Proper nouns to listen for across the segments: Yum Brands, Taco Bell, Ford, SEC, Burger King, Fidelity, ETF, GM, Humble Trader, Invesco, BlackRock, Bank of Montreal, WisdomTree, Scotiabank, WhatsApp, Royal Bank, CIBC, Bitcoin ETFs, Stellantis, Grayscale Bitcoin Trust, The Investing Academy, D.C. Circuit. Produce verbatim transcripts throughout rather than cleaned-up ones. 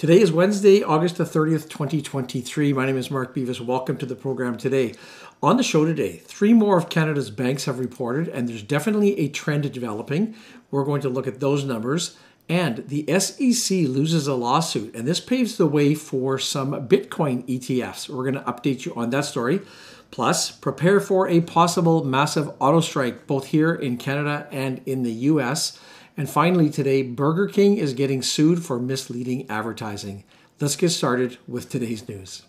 Today is Wednesday, August the thirtieth, twenty twenty-three. My name is Mark Beavis. Welcome to the program today. On the show today, three more of Canada's banks have reported, and there's definitely a trend developing. We're going to look at those numbers. And the S E C loses a lawsuit, and this paves the way for some Bitcoin E T Fs. We're going to update you on that story. Plus, prepare for a possible massive auto strike, both here in Canada and in the U S And finally today, Burger King is getting sued for misleading advertising. Let's get started with today's news.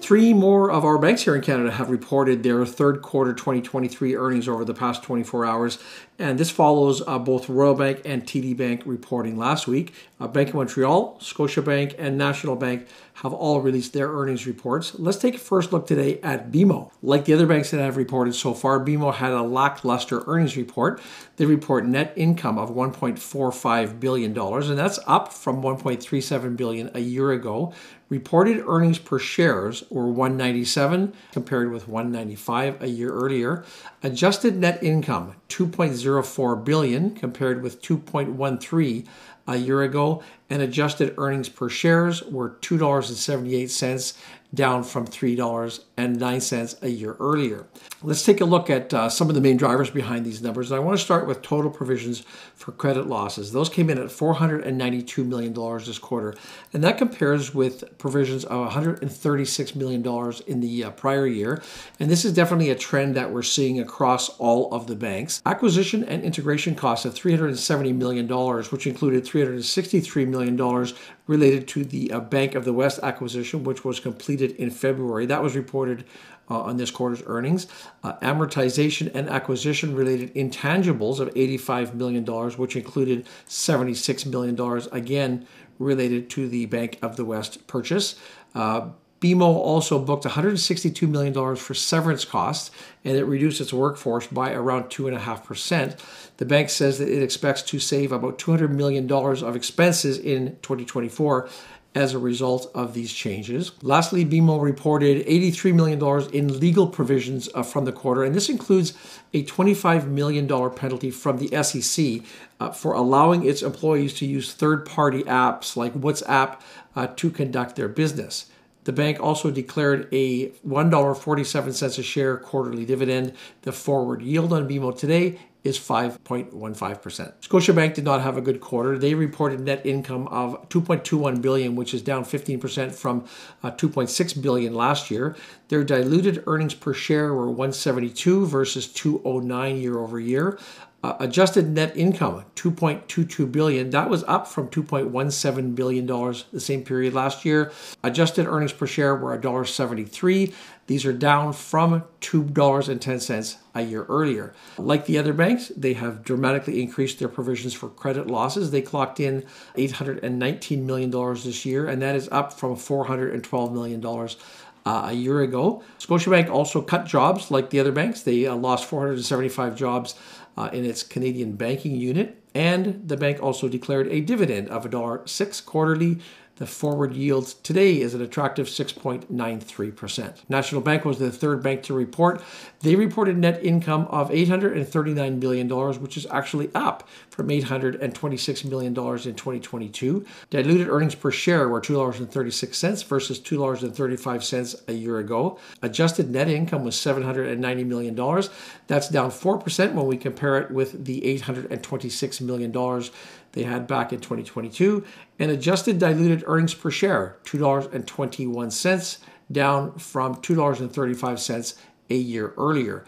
Three more of our banks here in Canada have reported their third quarter twenty twenty-three earnings over the past twenty-four hours. And this follows uh, both Royal Bank and T D Bank reporting last week. Uh, Bank of Montreal, Scotiabank, and National Bank have all released their earnings reports. Let's take a first look today at B M O. Like the other banks that have reported so far, B M O had a lackluster earnings report. They report net income of one point four five billion dollars, and that's up from one point three seven billion dollars a year ago. Reported earnings per shares were one ninety-seven compared with one ninety-five a year earlier. Adjusted net income two point zero four billion dollars compared with two point one three billion dollars a year ago, and adjusted earnings per shares were two dollars and seventy-eight cents, down from three dollars and nine cents a year earlier. Let's take a look at uh, some of the main drivers behind these numbers. And I want to start with total provisions for credit losses. Those came in at four hundred ninety-two million dollars this quarter, and that compares with provisions of one hundred thirty-six million dollars in the uh, prior year. And this is definitely a trend that we're seeing across all of the banks. Acquisition and integration costs of three hundred seventy million dollars, which included three hundred sixty-three million dollars related to the uh, Bank of the West acquisition, which was completed in February. That was reported uh, on this quarter's earnings. Uh, amortization and acquisition-related intangibles of eighty-five million dollars, which included seventy-six million dollars, again, related to the Bank of the West purchase. Uh, B M O also booked one hundred sixty-two million dollars for severance costs, and it reduced its workforce by around two point five percent. The bank says that it expects to save about two hundred million dollars of expenses in twenty twenty-four as a result of these changes. Lastly, B M O reported eighty-three million dollars in legal provisions uh, from the quarter, and this includes a twenty-five million dollars penalty from the S E C uh, for allowing its employees to use third-party apps like WhatsApp uh, to conduct their business. The bank also declared a one dollar and forty-seven cents a share quarterly dividend. The forward yield on B M O today is five point one five percent. Scotiabank did not have a good quarter. They reported net income of two point two one billion dollars, which is down fifteen percent from uh, two point six billion dollars last year. Their diluted earnings per share were one seventy-two versus two oh nine year over year. Uh, adjusted net income, two point two two billion dollars. That was up from two point one seven billion dollars the same period last year. Adjusted earnings per share were one dollar and seventy-three cents. These are down from two dollars and ten cents a year earlier. Like the other banks, they have dramatically increased their provisions for credit losses. They clocked in eight hundred nineteen million dollars this year, and that is up from four hundred twelve million dollars Uh, a year ago. Scotiabank also cut jobs like the other banks. They uh, lost four hundred seventy-five jobs uh, in its Canadian banking unit. And the bank also declared a dividend of one dollar and six cents quarterly. The forward yield today is an attractive six point nine three percent. National Bank was the third bank to report. They reported net income of eight hundred thirty-nine million dollars, which is actually up from eight hundred twenty-six million dollars in twenty twenty-two. Diluted earnings per share were two dollars and thirty-six cents versus two dollars and thirty-five cents a year ago. Adjusted net income was seven hundred ninety million dollars. That's down four percent when we compare it with the eight hundred twenty-six million dollars they had back in twenty twenty-two, and adjusted diluted earnings per share, two dollars and twenty-one cents, down from two dollars and thirty-five cents a year earlier.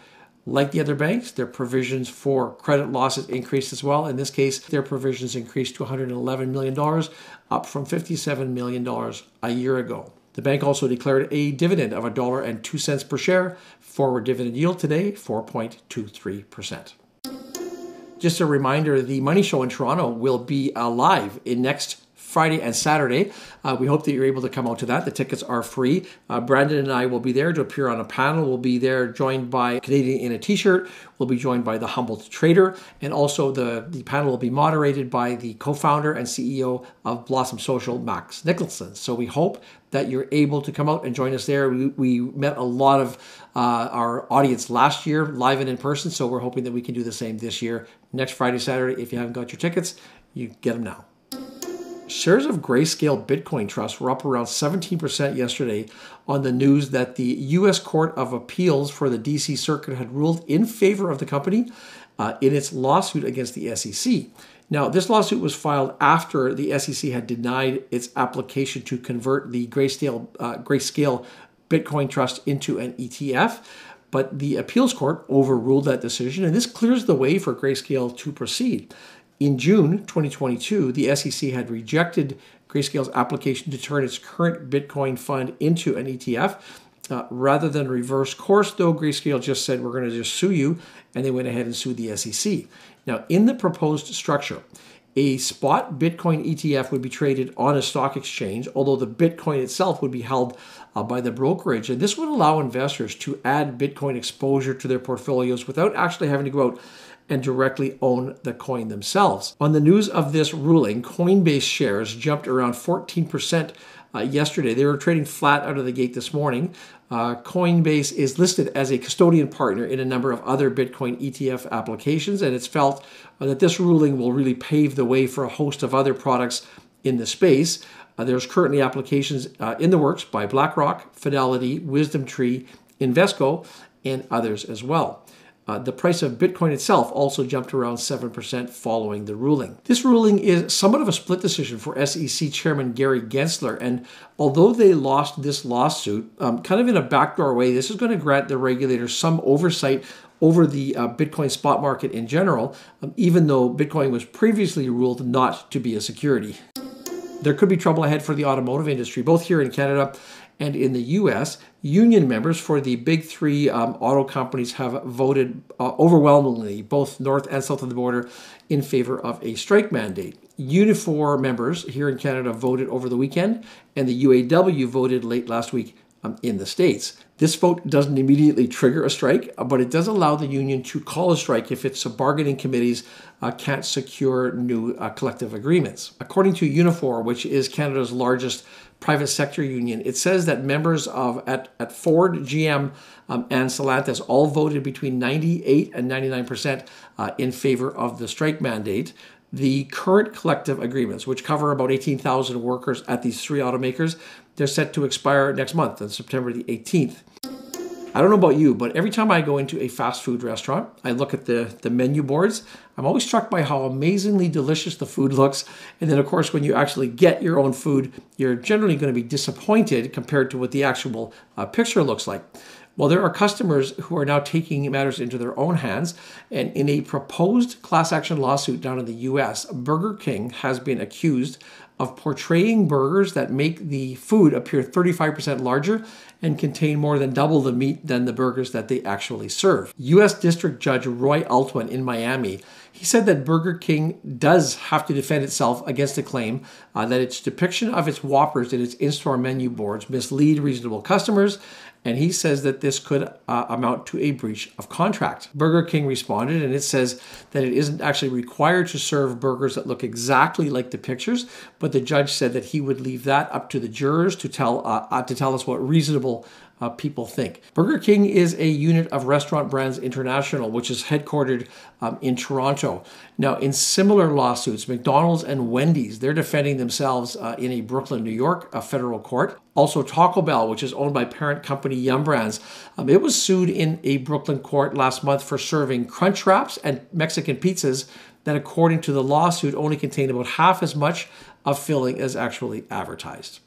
Like the other banks, their provisions for credit losses increased as well. In this case, their provisions increased to one hundred eleven million dollars, up from fifty-seven million dollars a year ago. The bank also declared a dividend of one dollar and two cents per share. Forward dividend yield today, four point two three percent. Just a reminder, the Money Show in Toronto will be uh, live in next Friday and Saturday. Uh, we hope that you're able to come out to that. The tickets are free. Uh, Brandon and I will be there to appear on a panel. We'll be there joined by Canadian in a T-shirt. We'll be joined by the Humble Trader. And also the, the panel will be moderated by the co-founder and C E O of Blossom Social, Max Nicholson. So we hope that you're able to come out and join us there. We, we met a lot of uh, our audience last year, live and in person, so we're hoping that we can do the same this year. Next Friday, Saturday, if you haven't got your tickets, you get them now. shares of Grayscale Bitcoin Trust were up around seventeen percent yesterday on the news that the U S Court of Appeals for the D C Circuit had ruled in favor of the company uh, in its lawsuit against the S E C. Now, this lawsuit was filed after the S E C had denied its application to convert the Grayscale, uh, Grayscale Bitcoin Trust into an E T F. But the appeals court overruled that decision, and this clears the way for Grayscale to proceed. In June twenty twenty-two, the S E C had rejected Grayscale's application to turn its current Bitcoin fund into an E T F. Uh, rather than reverse course, though, Grayscale just said, we're going to just sue you, and they went ahead and sued the S E C. Now, in the proposed structure, a spot Bitcoin E T F would be traded on a stock exchange, although the Bitcoin itself would be held uh, by the brokerage. And this would allow investors to add Bitcoin exposure to their portfolios without actually having to go out and directly own the coin themselves. On the news of this ruling, Coinbase shares jumped around fourteen percent uh, yesterday. They were trading flat out of the gate this morning. Uh, Coinbase is listed as a custodian partner in a number of other Bitcoin E T F applications, and it's felt uh, that this ruling will really pave the way for a host of other products in the space. Uh, there's currently applications uh, in the works by BlackRock, Fidelity, WisdomTree, Invesco, and others as well. Uh, the price of Bitcoin itself also jumped around seven percent following the ruling. This ruling is somewhat of a split decision for S E C Chairman Gary Gensler, and although they lost this lawsuit, um, kind of in a backdoor way, this is going to grant the regulators some oversight over the uh, Bitcoin spot market in general, um, even though Bitcoin was previously ruled not to be a security. There could be trouble ahead for the automotive industry, both here in Canada and in the U S. Union members for the big three um, auto companies have voted uh, overwhelmingly, both north and south of the border, in favor of a strike mandate. Unifor members here in Canada voted over the weekend, and the U A W voted late last week um, in the States. This vote doesn't immediately trigger a strike, but it does allow the union to call a strike if its bargaining committees uh, can't secure new uh, collective agreements. According to Unifor, which is Canada's largest private sector union, it says that members of at, at Ford, G M, um, and Stellantis all voted between ninety-eight and ninety-nine percent uh, in favor of the strike mandate. The current collective agreements, which cover about eighteen thousand workers at these three automakers, they're set to expire next month on September the eighteenth. I don't know about you, but every time I go into a fast food restaurant, I look at the, the menu boards. I'm always struck by how amazingly delicious the food looks. And then, of course, when you actually get your own food, you're generally going to be disappointed compared to what the actual uh, picture looks like. Well, there are customers who are now taking matters into their own hands. And in a proposed class action lawsuit down in the U S, Burger King has been accused of portraying burgers that make the food appear thirty-five percent larger and contain more than double the meat than the burgers that they actually serve. U S District Judge Roy Altman in Miami, he said that Burger King does have to defend itself against the claim uh, that its depiction of its Whoppers in its in-store menu boards mislead reasonable customers, and he says that this could uh, amount to a breach of contract. Burger King responded, and it says that it isn't actually required to serve burgers that look exactly like the pictures, but the judge said that he would leave that up to the jurors to tell, uh, uh, to tell us what reasonable Uh, people think. Burger King is a unit of Restaurant Brands International, which is headquartered um, in Toronto. Now, in similar lawsuits, McDonald's and Wendy's, they're defending themselves uh, in a Brooklyn, New York, a federal court. Also, Taco Bell, which is owned by parent company Yum Brands, um, it was sued in a Brooklyn court last month for serving Crunch Wraps and Mexican pizzas that, according to the lawsuit, only contained about half as much of filling as actually advertised.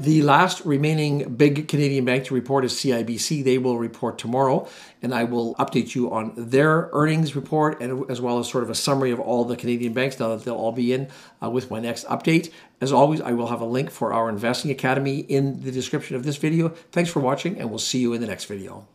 The last remaining big Canadian bank to report is C I B C. They will report tomorrow, and I will update you on their earnings report, and as well as sort of a summary of all the Canadian banks now that they'll all be in uh, with my next update. As always, I will have a link for our Investing Academy in the description of this video. Thanks for watching, and we'll see you in the next video.